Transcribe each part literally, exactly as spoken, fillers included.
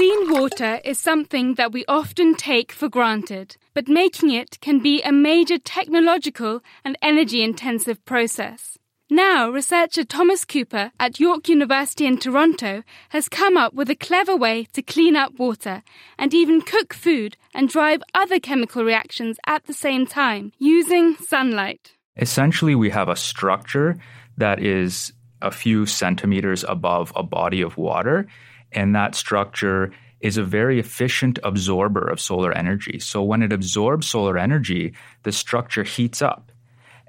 Clean water is something that we often take for granted, but making it can be a major technological and energy-intensive process. Now, researcher Thomas Cooper at York University in Toronto has come up with a clever way to clean up water and even cook food and drive other chemical reactions at the same time using sunlight. Essentially, we have a structure that is a few centimeters above a body of water, and that structure is a very efficient absorber of solar energy. So when it absorbs solar energy, the structure heats up.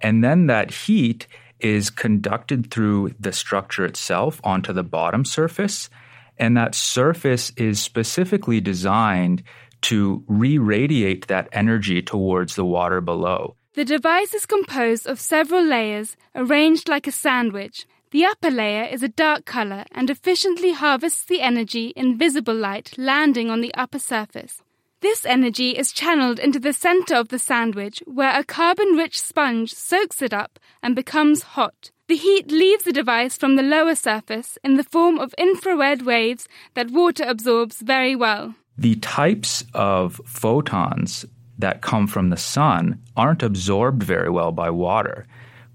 And then that heat is conducted through the structure itself onto the bottom surface. And that surface is specifically designed to re-radiate that energy towards the water below. The device is composed of several layers arranged like a sandwich. The upper layer is a dark color and efficiently harvests the energy in visible light landing on the upper surface. This energy is channeled into the center of the sandwich, where a carbon-rich sponge soaks it up and becomes hot. The heat leaves the device from the lower surface in the form of infrared waves that water absorbs very well. The types of photons that come from the sun aren't absorbed very well by water.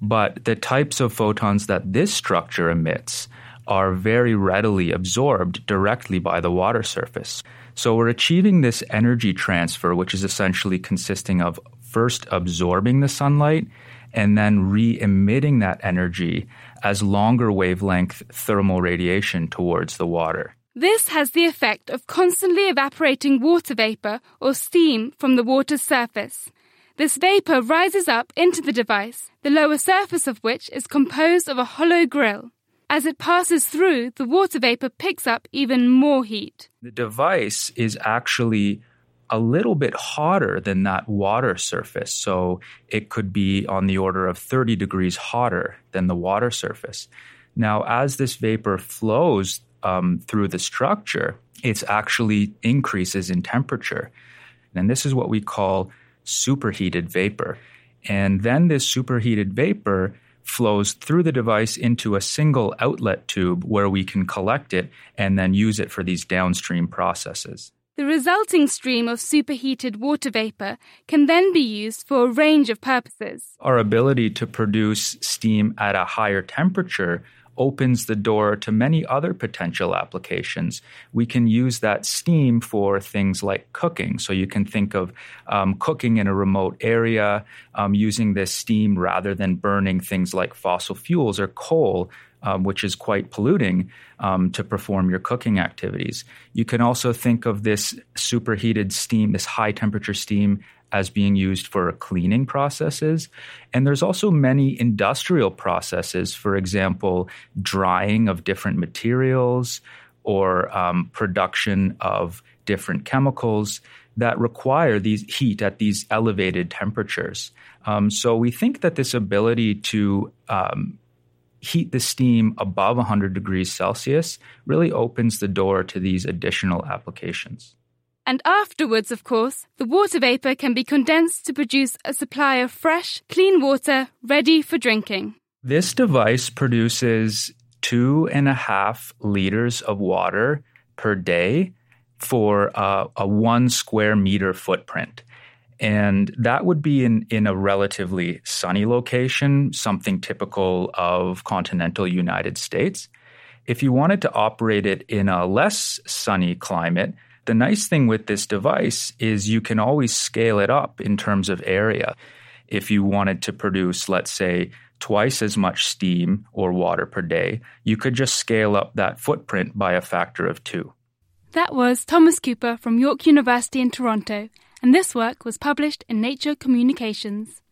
But the types of photons that this structure emits are very readily absorbed directly by the water surface. So we're achieving this energy transfer, which is essentially consisting of first absorbing the sunlight and then re-emitting that energy as longer wavelength thermal radiation towards the water. This has the effect of constantly evaporating water vapor or steam from the water's surface. This vapor rises up into the device, the lower surface of which is composed of a hollow grill. As it passes through, the water vapor picks up even more heat. The device is actually a little bit hotter than that water surface, so it could be on the order of thirty degrees hotter than the water surface. Now, as this vapor flows um, through the structure, it actually increases in temperature. And this is what we call superheated vapor. And then this superheated vapor flows through the device into a single outlet tube where we can collect it and then use it for these downstream processes. The resulting stream of superheated water vapor can then be used for a range of purposes. Our ability to produce steam at a higher temperature opens the door to many other potential applications. We can use that steam for things like cooking. So you can think of um, cooking in a remote area, um, using this steam rather than burning things like fossil fuels or coal, um, which is quite polluting, um, to perform your cooking activities. You can also think of this superheated steam, this high temperature steam, as being used for cleaning processes. And there's also many industrial processes, for example, drying of different materials or um, production of different chemicals that require these heat at these elevated temperatures. Um, so we think that this ability to um, heat the steam above one hundred degrees Celsius really opens the door to these additional applications. And afterwards, of course, the water vapour can be condensed to produce a supply of fresh, clean water ready for drinking. This device produces two and a half litres of water per day for uh, a one square metre footprint. And that would be in, in a relatively sunny location, something typical of continental United States. If you wanted to operate it in a less sunny climate, the nice thing with this device is you can always scale it up in terms of area. If you wanted to produce, let's say, twice as much steam or water per day, you could just scale up that footprint by a factor of two. That was Thomas Cooper from York University in Toronto, and this work was published in Nature Communications.